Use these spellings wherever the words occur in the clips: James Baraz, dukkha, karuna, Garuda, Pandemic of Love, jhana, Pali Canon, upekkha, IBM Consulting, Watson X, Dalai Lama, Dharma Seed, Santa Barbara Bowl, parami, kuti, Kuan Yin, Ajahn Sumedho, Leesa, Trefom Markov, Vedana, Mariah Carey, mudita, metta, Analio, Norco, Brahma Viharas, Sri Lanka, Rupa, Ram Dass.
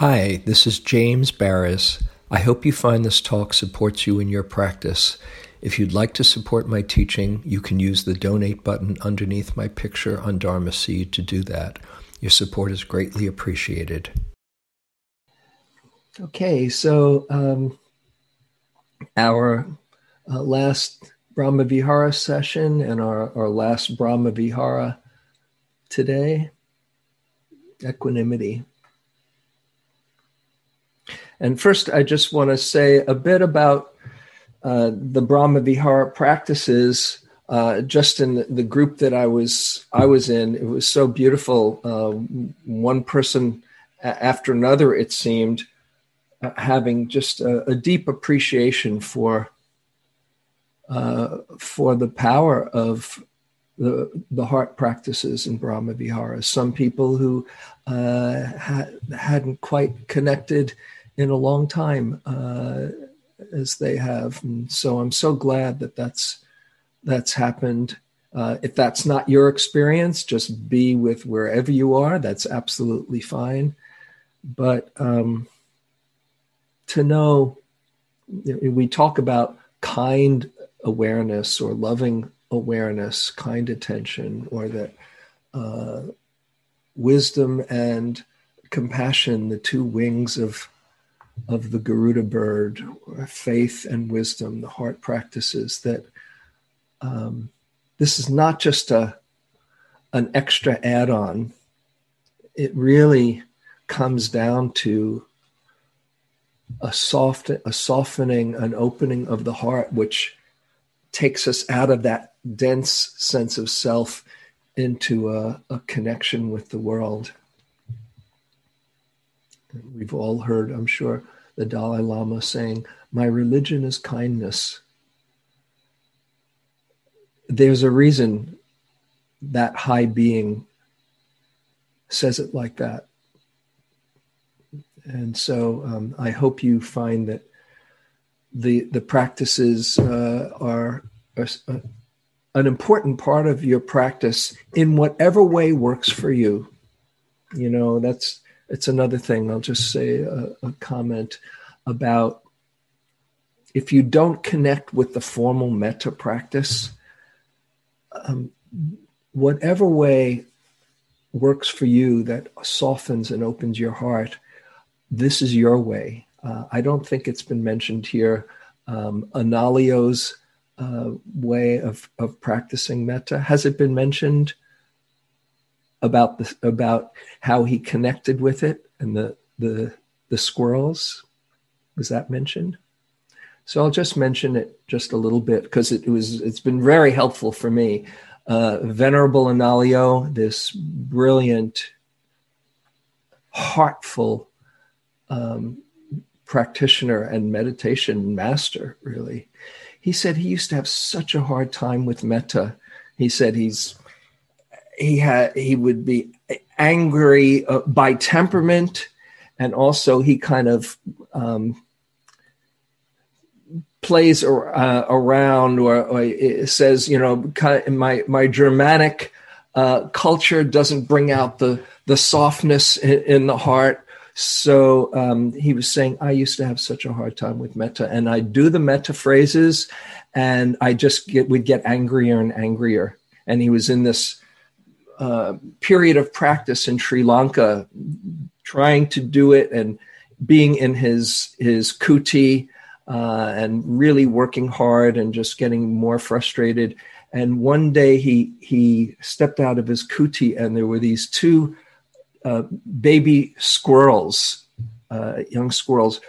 Hi, this is James Baraz. I hope you find this talk supports you in your practice. If you'd like to support my teaching, you can use the donate button underneath my picture on Dharma Seed to do that. Your support is greatly appreciated. Okay, so our last Brahma Vihara session and our last Brahma Vihara today, equanimity. And first, I just want to say a bit about the Brahma Vihara practices. Just in the group that I was in, it was so beautiful. One person after another, it seemed, having just a deep appreciation for the power of the heart practices in Brahma Viharas. Some people who hadn't quite connected in a long time as they have. And so I'm so glad that that's happened. If that's not your experience, just be with wherever you are. That's absolutely fine. But to know, we talk about kind awareness or loving awareness, kind attention, or that wisdom and compassion, the two wings of the Garuda bird, or faith and wisdom, the heart practices, that this is not just an extra add-on. It really comes down to a softening, an opening of the heart, which takes us out of that dense sense of self into a connection with the world. We've all heard, I'm sure, the Dalai Lama saying, "My religion is kindness." There's a reason that high being says it like that. And so I hope you find that the practices are an important part of your practice in whatever way works for you. You know, it's another thing. I'll just say a comment about, if you don't connect with the formal metta practice, whatever way works for you that softens and opens your heart, this is your way. I don't think it's been mentioned here. Analio's way of practicing metta, has it been mentioned? About how he connected with it and the squirrels, was that mentioned? So I'll just mention it just a little bit because it's been very helpful for me. Venerable Analio, this brilliant, heartful practitioner and meditation master, really, he said he used to have such a hard time with metta. He said he would be angry by temperament, and also he kind of plays around or says, you know, kind of my Germanic culture doesn't bring out the softness in the heart. So he was saying, I used to have such a hard time with metta, and I do the metta phrases, and I just would get angrier and angrier. And he was in this period of practice in Sri Lanka, trying to do it and being in his kuti and really working hard and just getting more frustrated. And one day he stepped out of his kuti, and there were these two baby squirrels, young squirrels,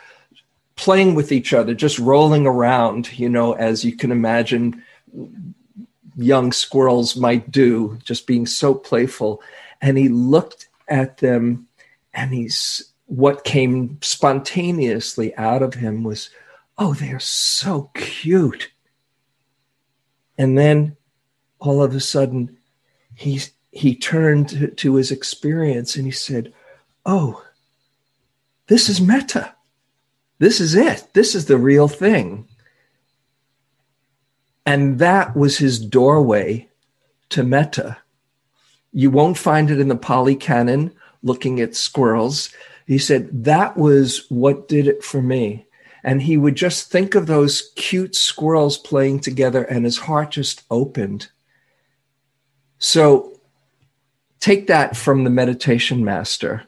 playing with each other, just rolling around, you know, as you can imagine young squirrels might do, just being so playful. And he looked at them, and what came spontaneously out of him was, oh, they are so cute. And then all of a sudden, he turned to his experience, and he said, oh, this is metta. This is it. This is the real thing. And that was his doorway to metta. You won't find it in the Pali Canon, looking at squirrels. He said, that was what did it for me. And he would just think of those cute squirrels playing together, and his heart just opened. So take that from the meditation master.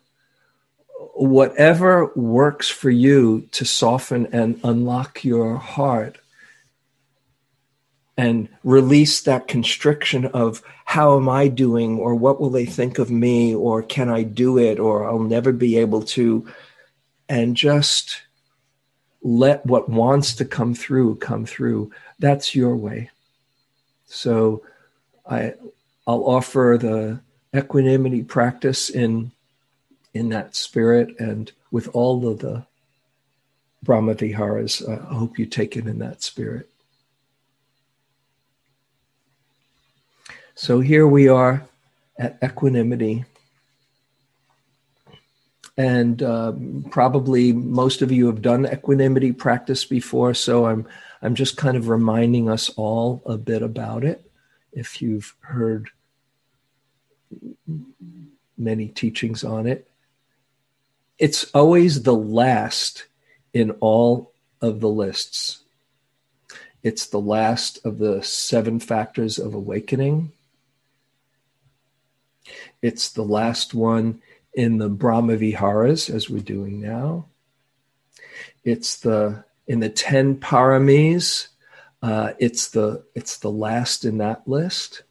Whatever works for you to soften and unlock your heart and release that constriction of how am I doing, or what will they think of me, or can I do it, or I'll never be able to, and just let what wants to come through, come through. That's your way. So I'll offer the equanimity practice in that spirit, and with all of the Brahma Viharas, I hope you take it in that spirit. So here we are at equanimity. And probably most of you have done equanimity practice before, so I'm just kind of reminding us all a bit about it. If you've heard many teachings on it, it's always the last in all of the lists. It's the last of the 7 factors of awakening. It's the last one in the Brahma Viharas, as we're doing now. It's in the 10 paramis. It's the last in that list.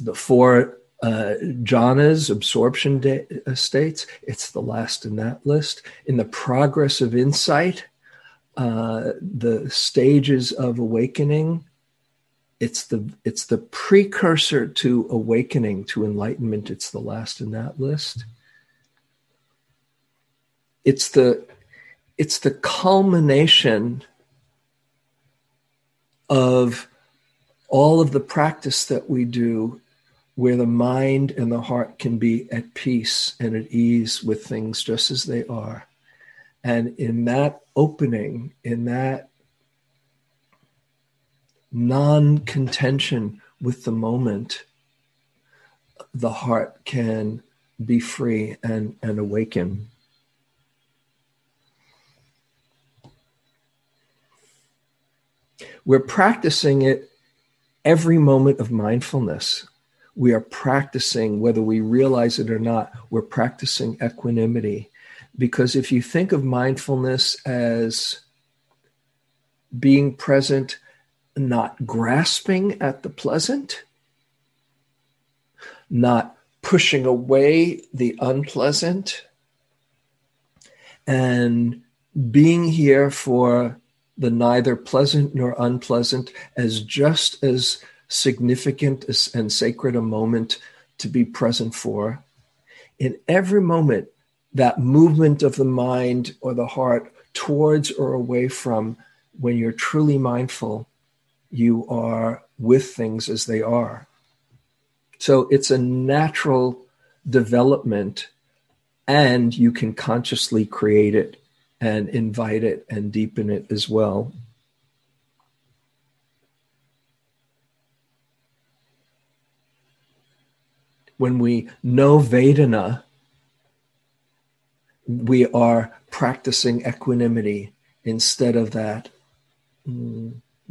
The 4 jhanas, absorption states. It's the last in that list. In the progress of insight, the stages of awakening. It's the precursor to awakening, to enlightenment. It's the last in that list. It's the culmination of all of the practice that we do, where the mind and the heart can be at peace and at ease with things just as they are. And in that opening, in that non-contention with the moment, the heart can be free and awaken. We're practicing it every moment of mindfulness. We are practicing, whether we realize it or not, we're practicing equanimity. Because if you think of mindfulness as being present, not grasping at the pleasant, not pushing away the unpleasant, and being here for the neither pleasant nor unpleasant as just as significant and sacred a moment to be present for. In every moment, that movement of the mind or the heart towards or away from, when you're truly mindful, you are with things as they are. So it's a natural development, and you can consciously create it and invite it and deepen it as well. When we know Vedana, we are practicing equanimity instead of that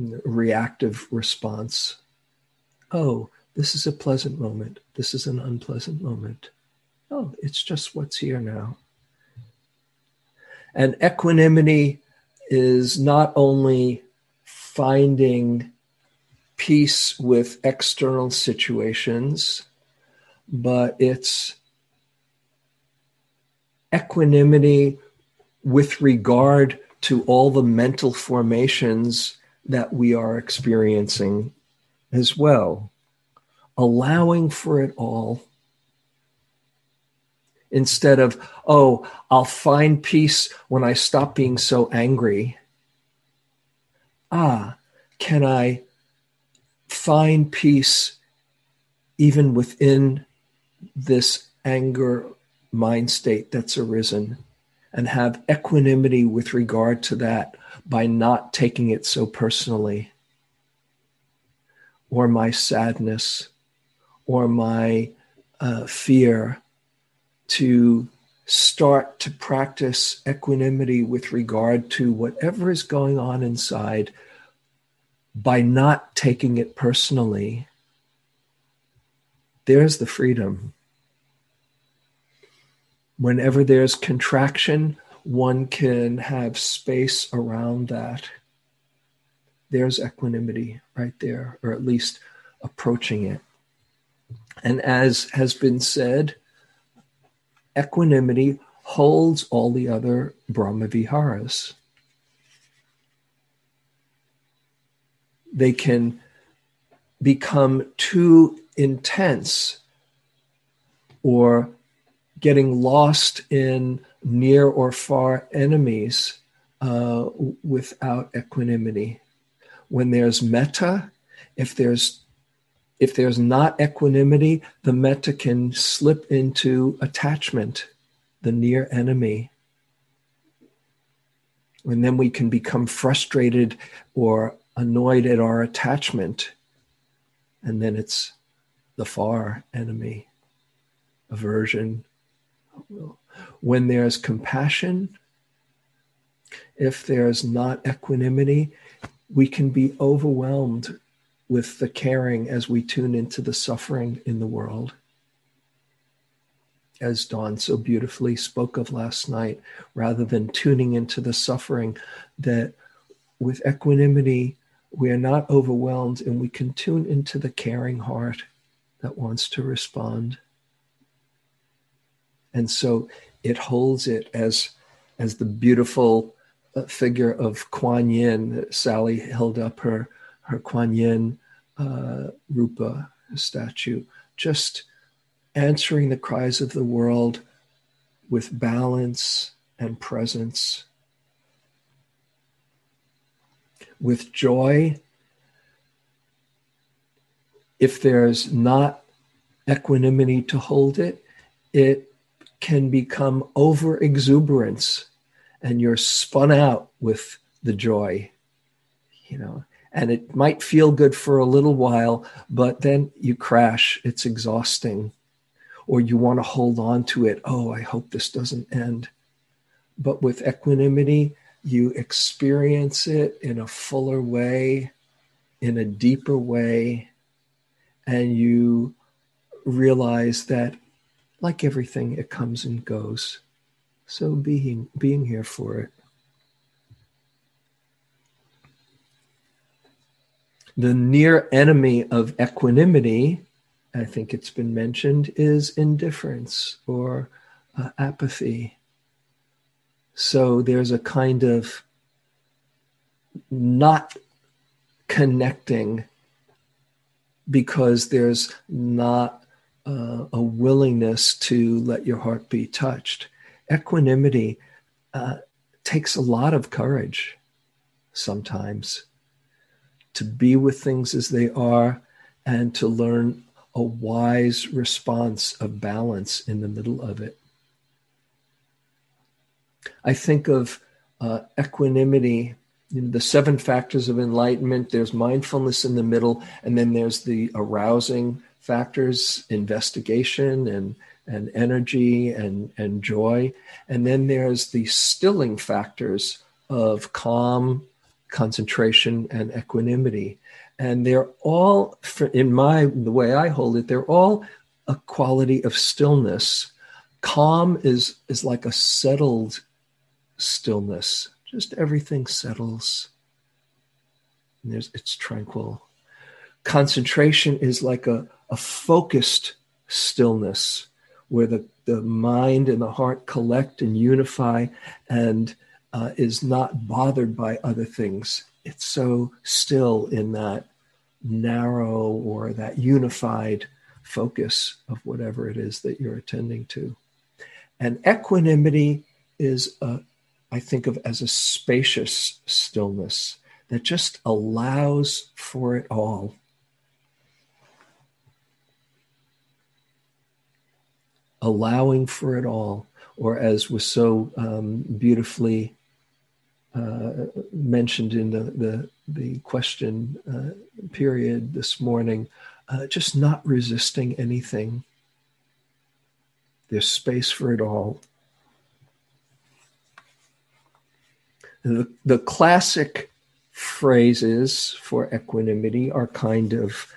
reactive response. Oh, this is a pleasant moment. This is an unpleasant moment. Oh, it's just what's here now. And equanimity is not only finding peace with external situations, but it's equanimity with regard to all the mental formations that we are experiencing as well. Allowing for it all. Instead of, oh, I'll find peace when I stop being so angry. Can I find peace even within this anger mind state that's arisen, and have equanimity with regard to that by not taking it so personally, or my sadness, or my fear, to start to practice equanimity with regard to whatever is going on inside by not taking it personally, there's the freedom. Whenever there's contraction, one can have space around that. There's equanimity right there, or at least approaching it. And as has been said, equanimity holds all the other Brahma Viharas. They can become too intense or getting lost in near or far enemies without equanimity. When there's metta, if there's not equanimity, the metta can slip into attachment, the near enemy. And then we can become frustrated or annoyed at our attachment. And then it's the far enemy, aversion. When there's compassion, if there's not equanimity, we can be overwhelmed with the caring as we tune into the suffering in the world. As Dawn so beautifully spoke of last night, rather than tuning into the suffering, that with equanimity, we are not overwhelmed and we can tune into the caring heart that wants to respond. And so it holds it as the beautiful figure of Kuan Yin. Sally held up her Kuan Yin Rupa statue, just answering the cries of the world with balance and presence, with joy. If there's not equanimity to hold it, it can become over-exuberance, and you're spun out with the joy, And it might feel good for a little while, but then you crash. It's exhausting. Or you want to hold on to it. Oh, I hope this doesn't end. But with equanimity, you experience it in a fuller way, in a deeper way. And you realize that, like everything, it comes and goes. So being here for it. The near enemy of equanimity, I think it's been mentioned, is indifference or apathy. So there's a kind of not connecting because there's not a willingness to let your heart be touched. Equanimity takes a lot of courage sometimes, to be with things as they are, and to learn a wise response of balance in the middle of it. I think of equanimity, the 7 factors of enlightenment. There's mindfulness in the middle, and then there's the arousing factors, investigation and energy and joy. And then there's the stilling factors of calm, concentration, and equanimity. And they're all, the way I hold it, they're all a quality of stillness. Calm is like a settled stillness. Just everything settles. And it's tranquil. Concentration is like a focused stillness where the mind and the heart collect and unify and is not bothered by other things. It's so still in that narrow or that unified focus of whatever it is that you're attending to. And equanimity is, I think of as a spacious stillness that just allows for it all. Allowing for it all, or as was so beautifully mentioned in the question period this morning, just not resisting anything. There's space for it all. The classic phrases for equanimity are kind of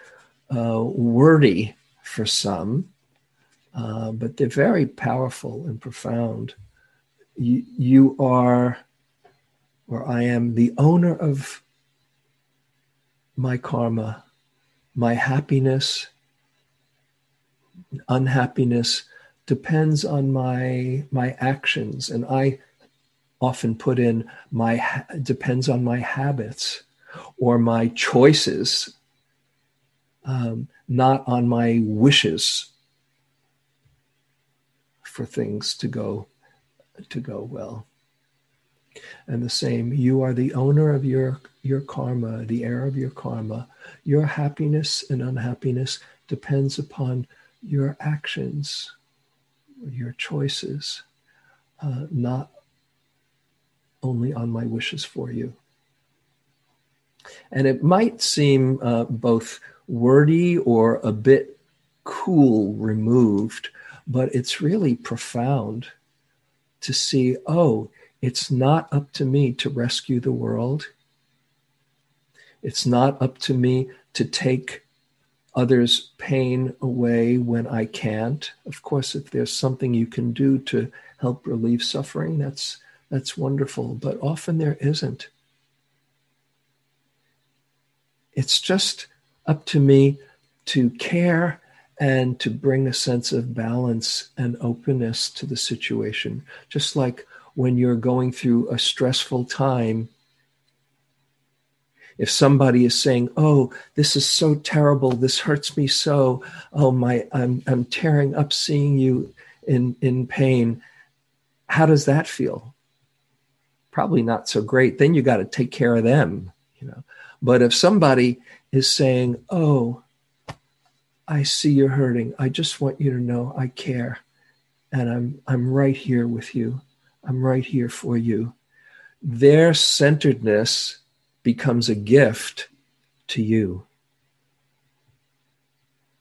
wordy for some, but they're very powerful and profound. You are, or I am, the owner of my karma, my happiness, unhappiness depends on my actions. And I often put in depends on my habits or my choices, not on my wishes for things to go well. And the same, you are the owner of your karma, the heir of your karma. Your happiness and unhappiness depends upon your actions, your choices, not only on my wishes for you. And it might seem both wordy or a bit cool, removed, but it's really profound to see, oh, it's not up to me to rescue the world. It's not up to me to take others' pain away when I can't. Of course, if there's something you can do to help relieve suffering, that's wonderful, but often there isn't. It's just up to me to care and to bring a sense of balance and openness to the situation. Just like when you're going through a stressful time, if somebody is saying, oh, this is so terrible, this hurts me so, oh my, I'm tearing up seeing you in pain, how does that feel? Probably not so great. Then you got to take care of them, you know. But if somebody is saying, oh, I see you're hurting, I just want you to know I care, and I'm right here with you, I'm right here for you, their centeredness becomes a gift to you.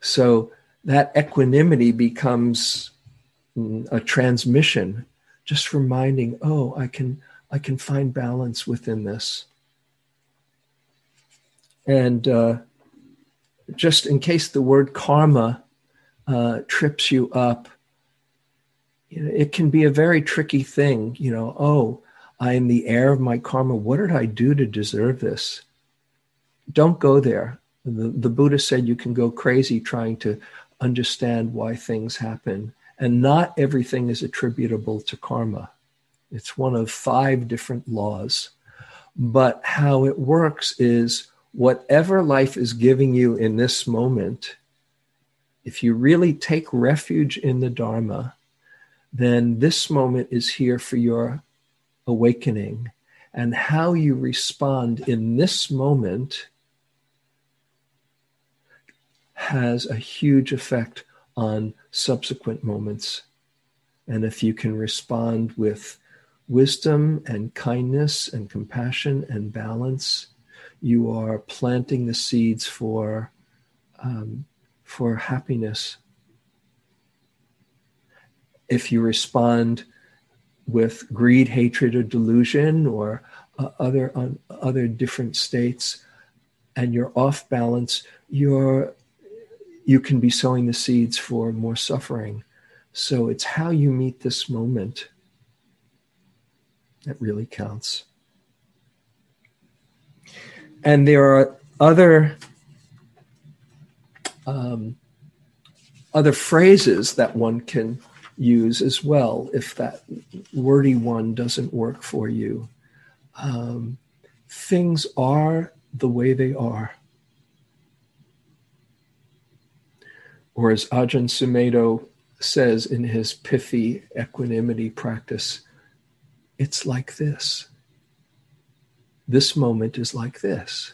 So that equanimity becomes a transmission, just reminding, oh, I can find balance within this. And just in case the word karma trips you up, you know, it can be a very tricky thing. You know, oh, I am the heir of my karma. What did I do to deserve this? Don't go there. The Buddha said you can go crazy trying to understand why things happen. And not everything is attributable to karma. It's one of 5 different laws. But how it works is whatever life is giving you in this moment, if you really take refuge in the Dharma, then this moment is here for your awakening, and how you respond in this moment has a huge effect on subsequent moments. And if you can respond with wisdom and kindness and compassion and balance, you are planting the seeds for happiness. If you respond with greed, hatred, or delusion, or other different states, and you're off balance, you can be sowing the seeds for more suffering. So it's how you meet this moment that really counts. And there are other phrases that one can use as well, if that wordy one doesn't work for you. Things are the way they are. Or as Ajahn Sumedho says in his pithy equanimity practice, it's like this. This moment is like this.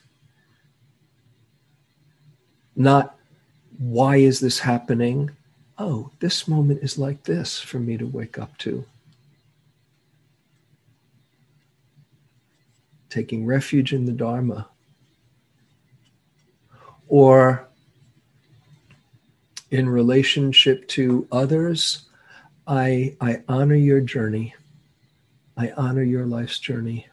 Not, why is this happening? Oh, this moment is like this for me to wake up to. Taking refuge in the Dharma. Or in relationship to others, I honor your journey. I honor your life's journey.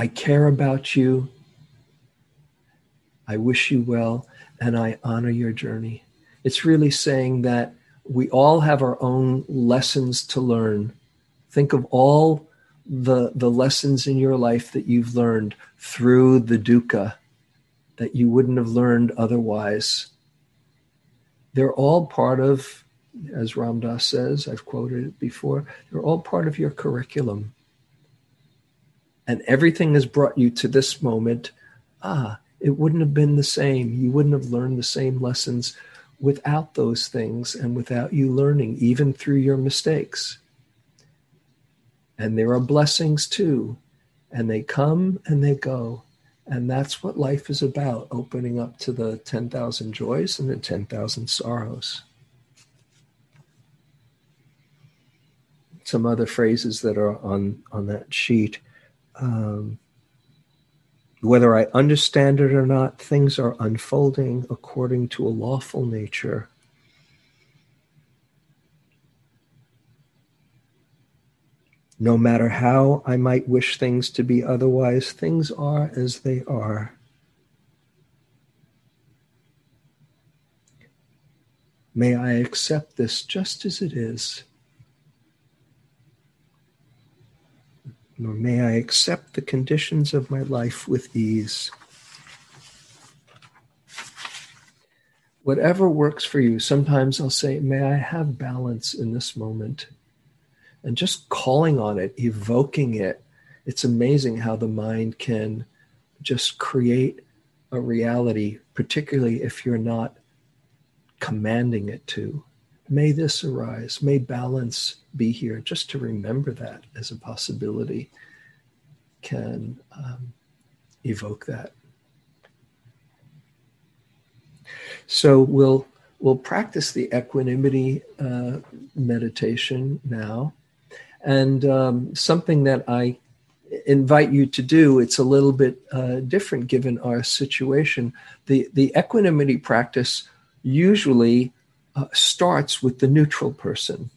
I care about you. I wish you well, and I honor your journey. It's really saying that we all have our own lessons to learn. Think of all the lessons in your life that you've learned through the dukkha that you wouldn't have learned otherwise. They're all part of, as Ram Dass says, I've quoted it before, they're all part of your curriculum. And everything has brought you to this moment. It wouldn't have been the same. You wouldn't have learned the same lessons without those things and without you learning, even through your mistakes. And there are blessings too. And they come and they go. And that's what life is about, opening up to the 10,000 joys and the 10,000 sorrows. Some other phrases that are on that sheet. Whether I understand it or not, things are unfolding according to a lawful nature. No matter how I might wish things to be otherwise, things are as they are. May I accept this just as it is. Nor may I accept the conditions of my life with ease. Whatever works for you, sometimes I'll say, may I have balance in this moment? And just calling on it, evoking it, it's amazing how the mind can just create a reality, particularly if you're not commanding it to. May this arise, may balance be here. Just to remember that as a possibility can evoke that. So we'll practice the equanimity meditation now. And something that I invite you to do, it's a little bit different given our situation. The equanimity practice usually starts with the neutral person.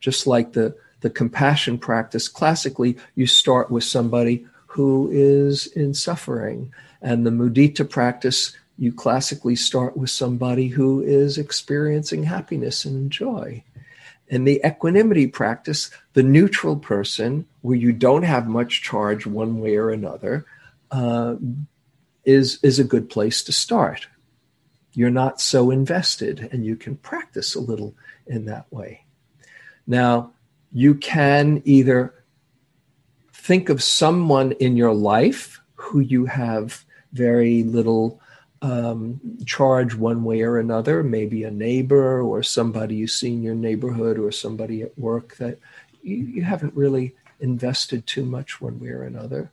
Just like the compassion practice, classically, you start with somebody who is in suffering. And the mudita practice, you classically start with somebody who is experiencing happiness and joy. In the equanimity practice, the neutral person, where you don't have much charge one way or another, is a good place to start. You're not so invested, and you can practice a little in that way. Now, you can either think of someone in your life who you have very little charge one way or another, maybe a neighbor or somebody you see in your neighborhood or somebody at work that you haven't really invested too much one way or another.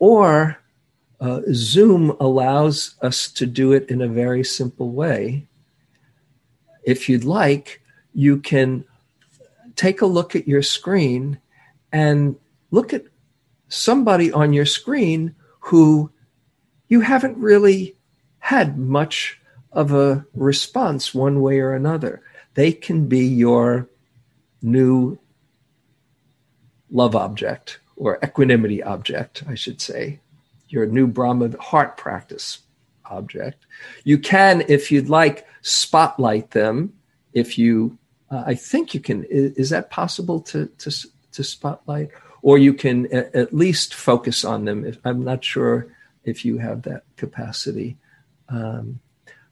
Or Zoom allows us to do it in a very simple way. If you'd like, you can take a look at your screen and look at somebody on your screen who you haven't really had much of a response one way or another. They can be your new love object or equanimity object, I should say, your new Brahma heart practice object. You can, if you'd like, spotlight them if you I think you can. Is that possible to spotlight? Or you can at least focus on them. I'm not sure if you have that capacity.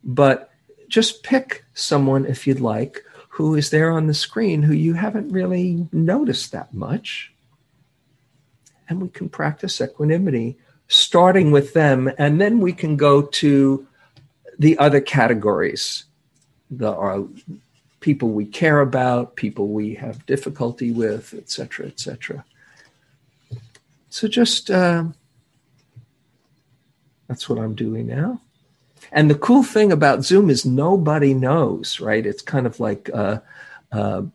But just pick someone, if you'd like, who is there on the screen who you haven't really noticed that much. And we can practice equanimity, starting with them. And then we can go to the other categories. People we care about, people we have difficulty with, et cetera, et cetera. So just, that's what I'm doing now. And the cool thing about Zoom is nobody knows, right? It's kind of like Brahma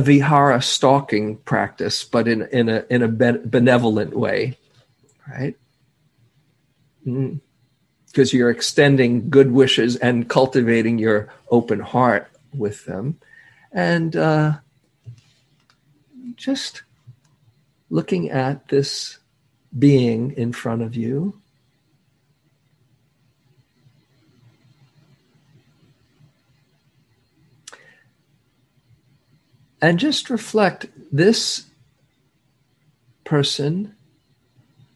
Vihara stalking practice, but in a benevolent way, right? Because you're extending good wishes and cultivating your open heart with them. And just looking at this being in front of you, and just reflect, this person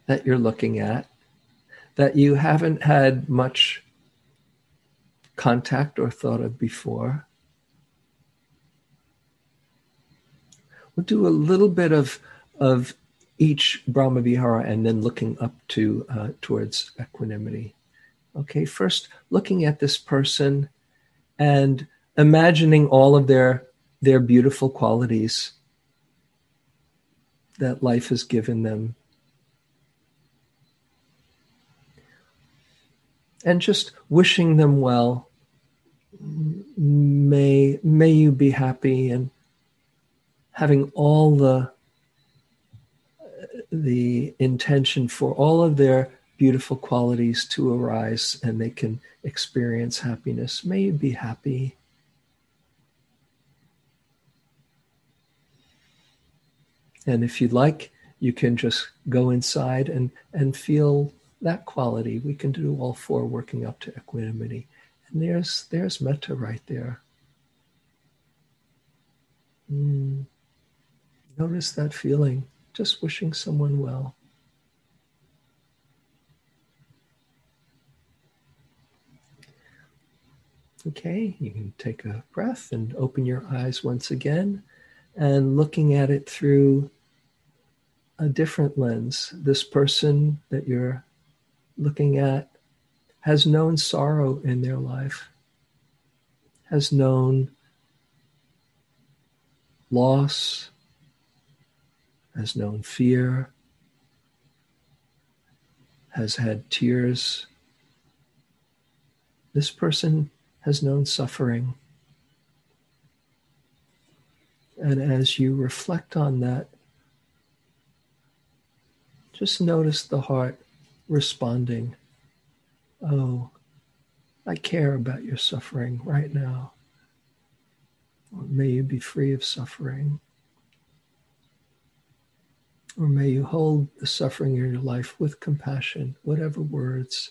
that you're looking at, that you haven't had much contact or thought of before, we'll do a little bit of each Brahma Vihara and then looking up to towards equanimity. Okay, first looking at this person and imagining all of their beautiful qualities that life has given them. And just wishing them well. May you be happy, and having all the intention for all of their beautiful qualities to arise and they can experience happiness. May you be happy. And if you'd like, you can just go inside and feel that quality. We can do all four working up to equanimity. And there's metta right there. Notice that feeling, just wishing someone well. Okay, you can take a breath and open your eyes once again, and looking at it through a different lens. This person that you're looking at has known sorrow in their life, has known loss, has known fear, has had tears. This person has known suffering. And as you reflect on that, just notice the heart responding. Oh, I care about your suffering right now. Or may you be free of suffering. Or may you hold the suffering in your life with compassion, whatever words,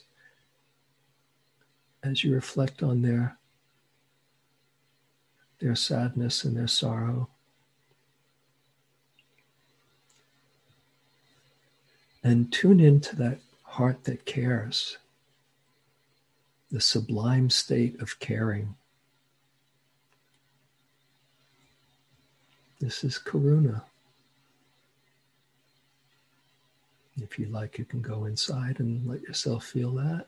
as you reflect on their sadness and their sorrow. And tune into that heart that cares, the sublime state of caring. This is karuna. If you like, you can go inside and let yourself feel that.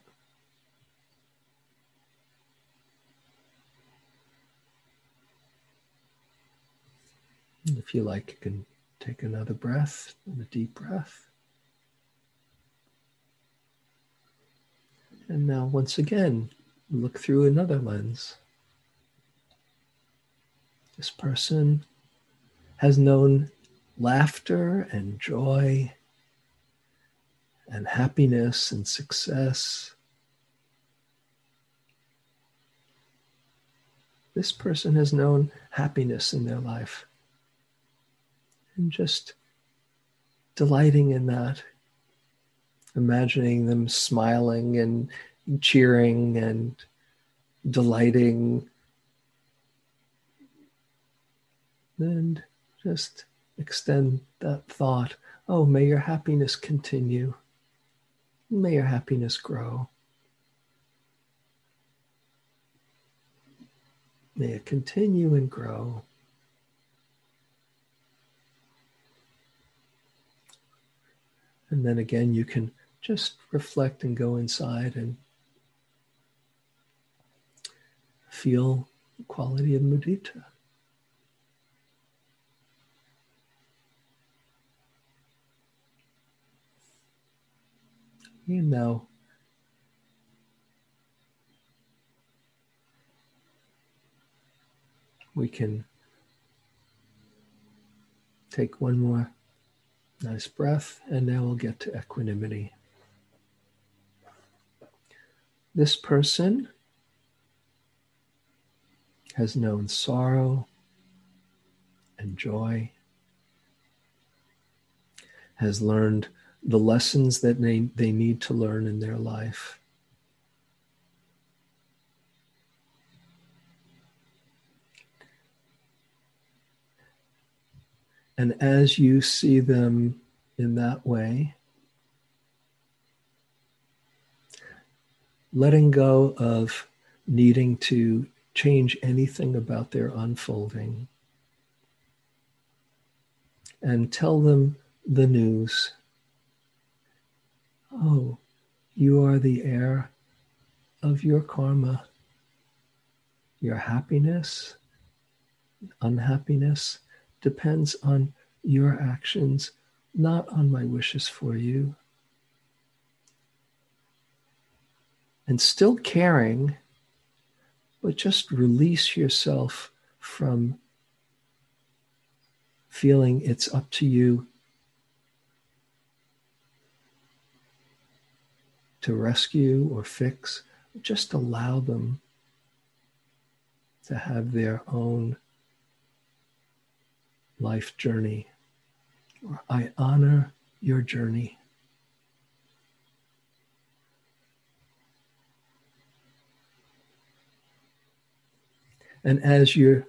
And if you like, you can take another breath, a deep breath. And now, once again, look through another lens. This person has known laughter and joy and happiness and success. This person has known happiness in their life and just delighting in that, imagining them smiling and cheering and delighting, and just extend that thought. Oh, may your happiness continue. May your happiness grow. May it continue and grow. And then again, you can just reflect and go inside and feel the quality of mudita. And now, we can take one more nice breath, and now we'll get to equanimity. This person has known sorrow and joy, has learned the lessons that they need to learn in their life. And as you see them in that way, letting go of needing to change anything about their unfolding, and tell them the news. Oh, you are the heir of your karma, your happiness, unhappiness, depends on your actions, not on my wishes for you. And still caring, but just release yourself from feeling it's up to you to rescue or fix. Just allow them to have their own life journey. I honor your journey. And as you're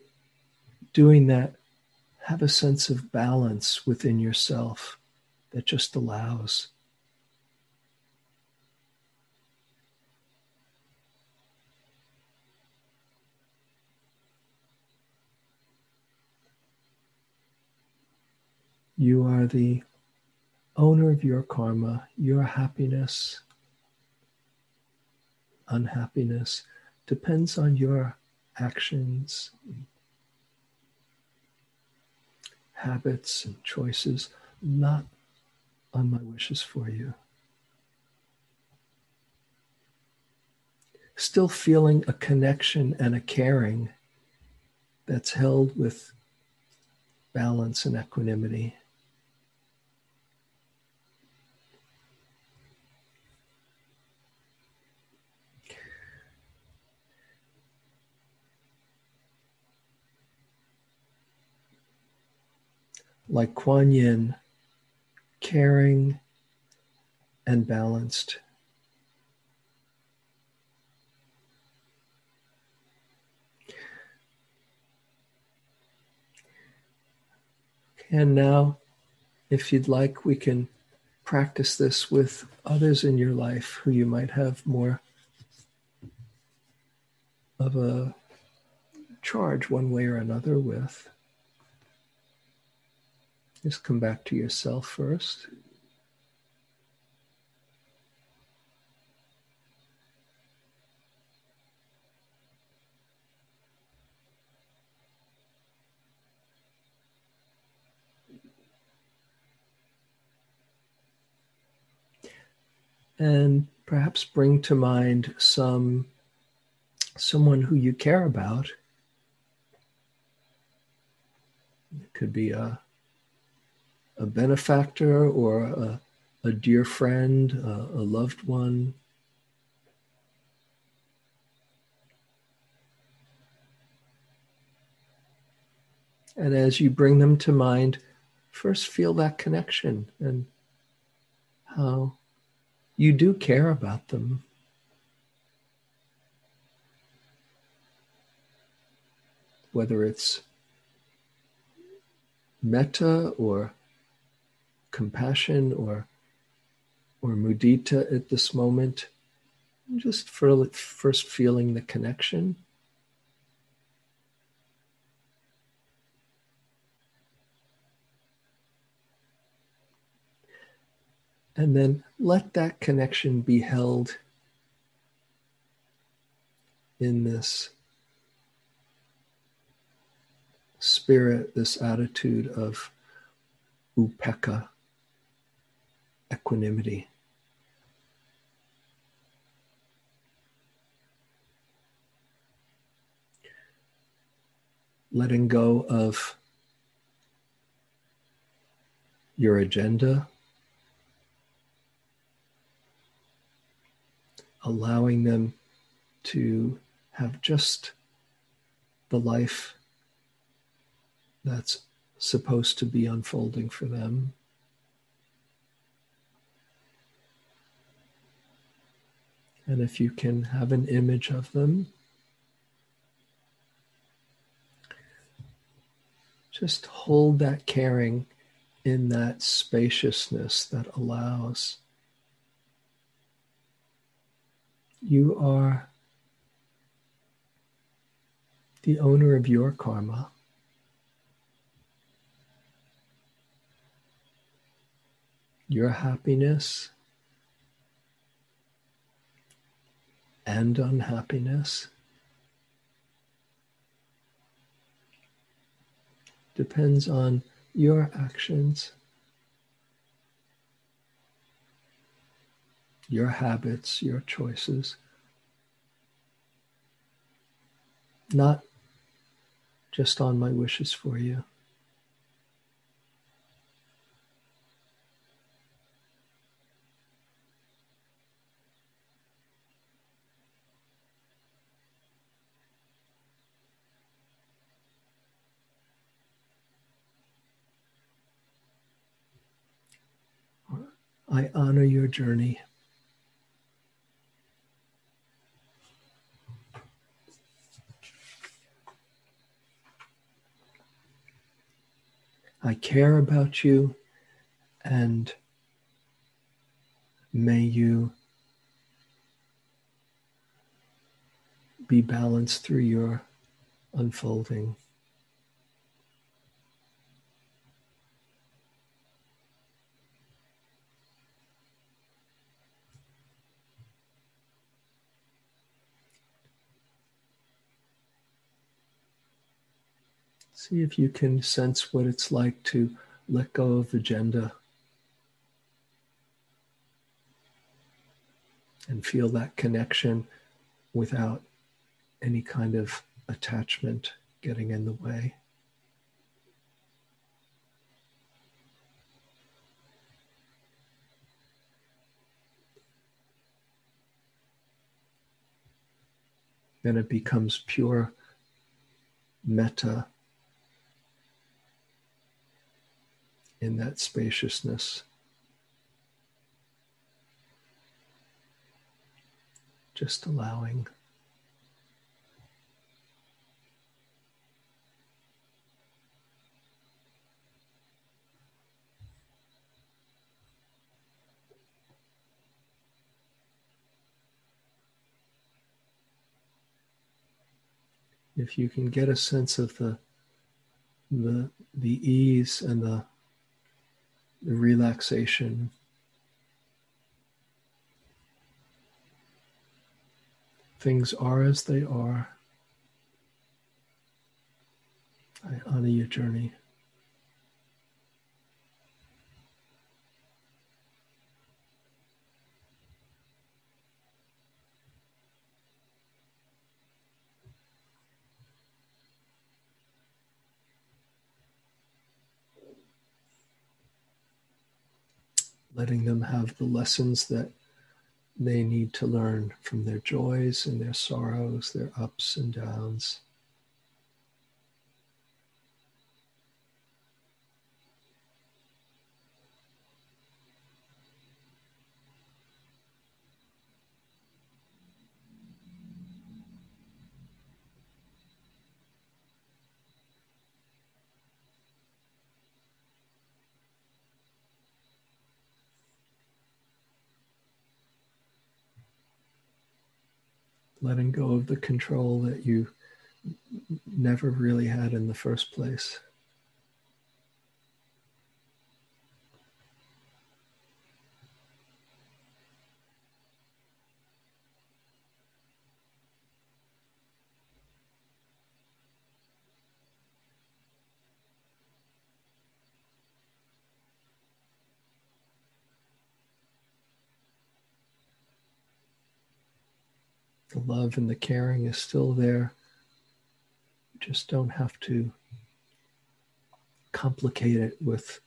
doing that, have a sense of balance within yourself that just allows. You are the owner of your karma, your happiness, unhappiness depends on your actions, habits, and choices, not on my wishes for you. Still feeling a connection and a caring that's held with balance and equanimity. Like Kuan Yin, caring and balanced. And now, if you'd like, we can practice this with others in your life who you might have more of a charge one way or another with. Just come back to yourself first. And perhaps bring to mind someone who you care about. It could be a benefactor or a dear friend, a loved one. And as you bring them to mind, first feel that connection and how you do care about them. Whether it's metta or compassion or mudita at this moment, just first feeling the connection. And then let that connection be held in this spirit, this attitude of upekkha, equanimity. Letting go of your agenda, allowing them to have just the life that's supposed to be unfolding for them. And if you can have an image of them, just hold that caring in that spaciousness that allows. You are the owner of your karma. Your happiness and unhappiness depends on your actions, your habits, your choices, not just on my wishes for you. I honor your journey. I care about you, and may you be balanced through your unfolding. See if you can sense what it's like to let go of agenda and feel that connection without any kind of attachment getting in the way. Then it becomes pure metta in that spaciousness. Just allowing. If you can get a sense of the ease and the relaxation, things are as they are. I honor your journey. Letting them have the lessons that they need to learn from their joys and their sorrows, their ups and downs. Letting go of the control that you never really had in the first place. The love and the caring is still there. You just don't have to complicate it with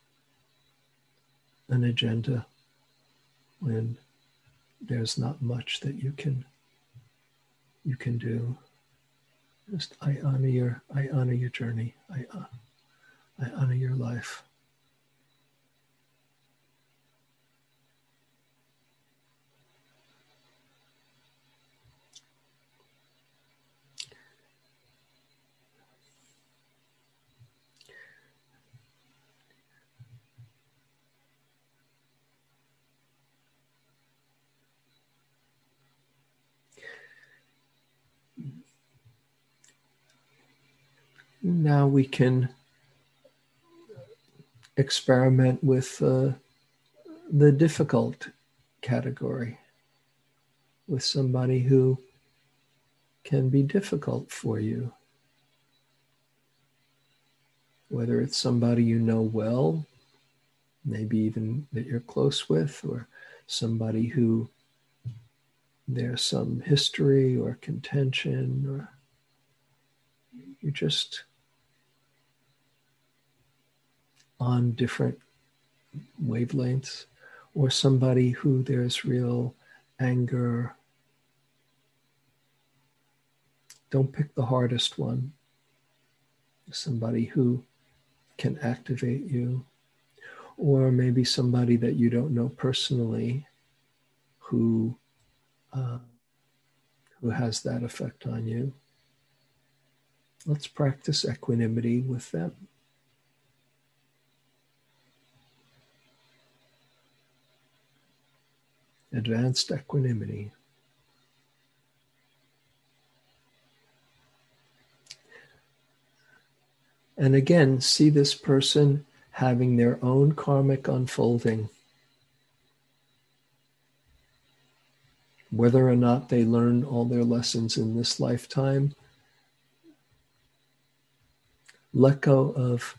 an agenda when there's not much that you can do. Just I honor your journey. I honor your life. now we can experiment with the difficult category, with somebody who can be difficult for you. Whether it's somebody you know well, maybe even that you're close with, or somebody who there's some history or contention, or you're just on different wavelengths, or somebody who there's real anger. Don't pick the hardest one. Somebody who can activate you, or maybe somebody that you don't know personally who has that effect on you. Let's practice equanimity with them. Advanced equanimity. And again, see this person having their own karmic unfolding. Whether or not they learn all their lessons in this lifetime, let go of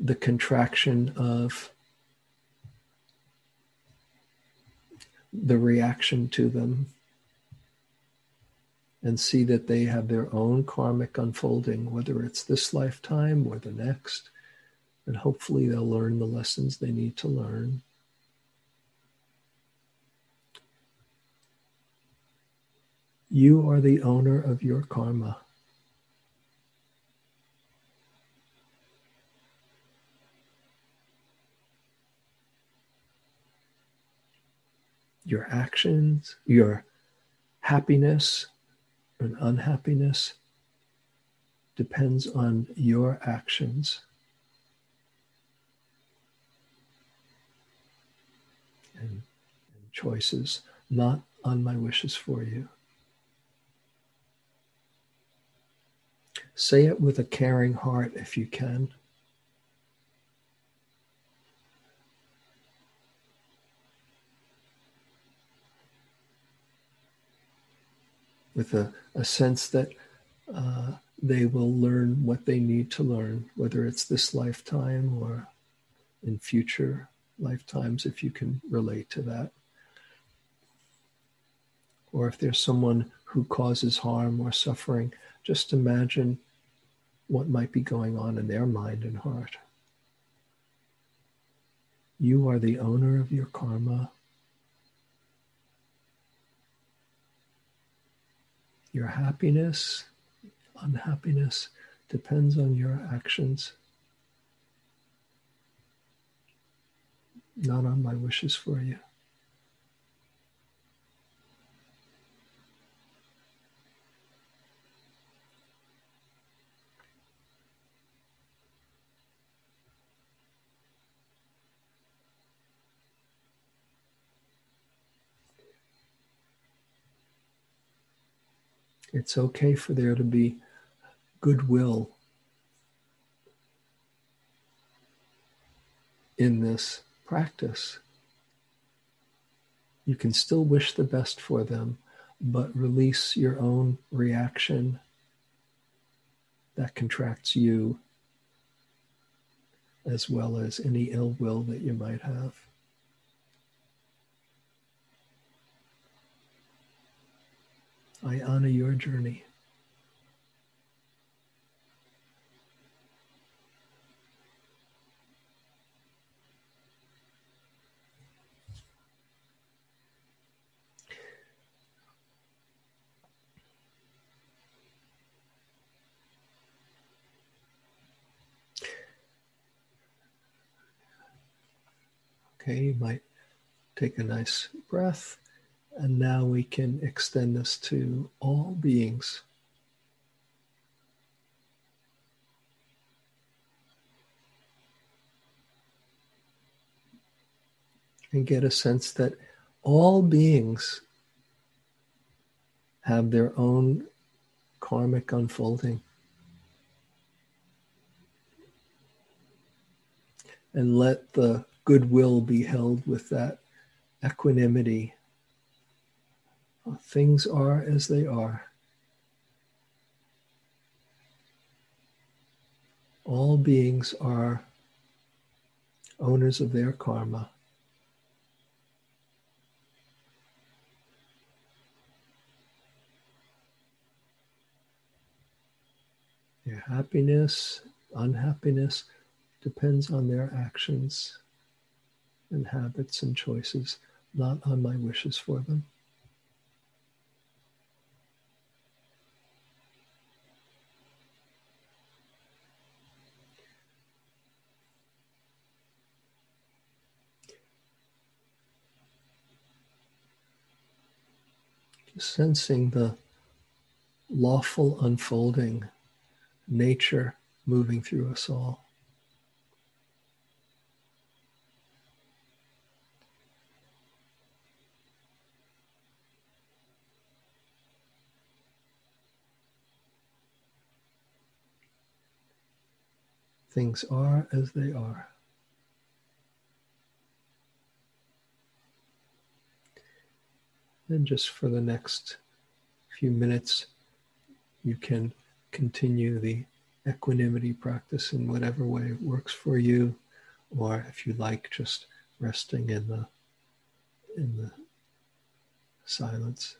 the contraction of the reaction to them, and see that they have their own karmic unfolding, whether it's this lifetime or the next, and hopefully they'll learn the lessons they need to learn. You are the owner of your karma. Your actions, your happiness, and unhappiness depends on your actions. And choices, not on my wishes for you. Say it with a caring heart if you can. With a sense that they will learn what they need to learn, whether it's this lifetime or in future lifetimes, if you can relate to that. Or if there's someone who causes harm or suffering, just imagine what might be going on in their mind and heart. You are the owner of your karma. Your happiness, unhappiness depends on your actions, not on my wishes for you. It's okay for there to be goodwill in this practice. You can still wish the best for them, but release your own reaction that contracts you, as well as any ill will that you might have. I honor your journey. Okay, you might take a nice breath. And now we can extend this to all beings. And get a sense that all beings have their own karmic unfolding. And let the goodwill be held with that equanimity. Things are as they are. All beings are owners of their karma. Their happiness, unhappiness depends on their actions and habits and choices, not on my wishes for them. Sensing the lawful unfolding, nature moving through us all. Things are as they are. And just for the next few minutes, you can continue the equanimity practice in whatever way works for you, or if you like, just resting in the silence.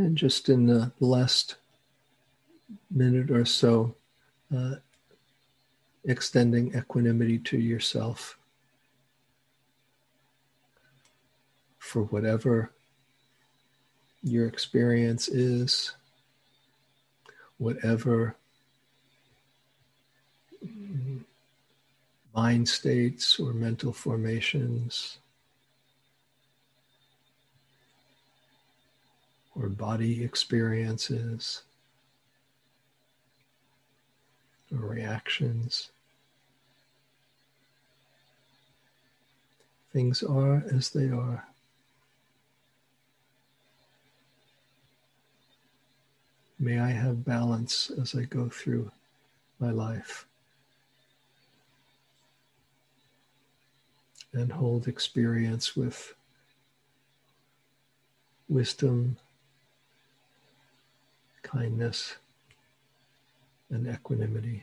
And just in the last minute or so, extending equanimity to yourself for whatever your experience is, whatever mind states or mental formations, or body experiences, or reactions. Things are as they are. May I have balance as I go through my life and hold experience with wisdom, kindness, and equanimity.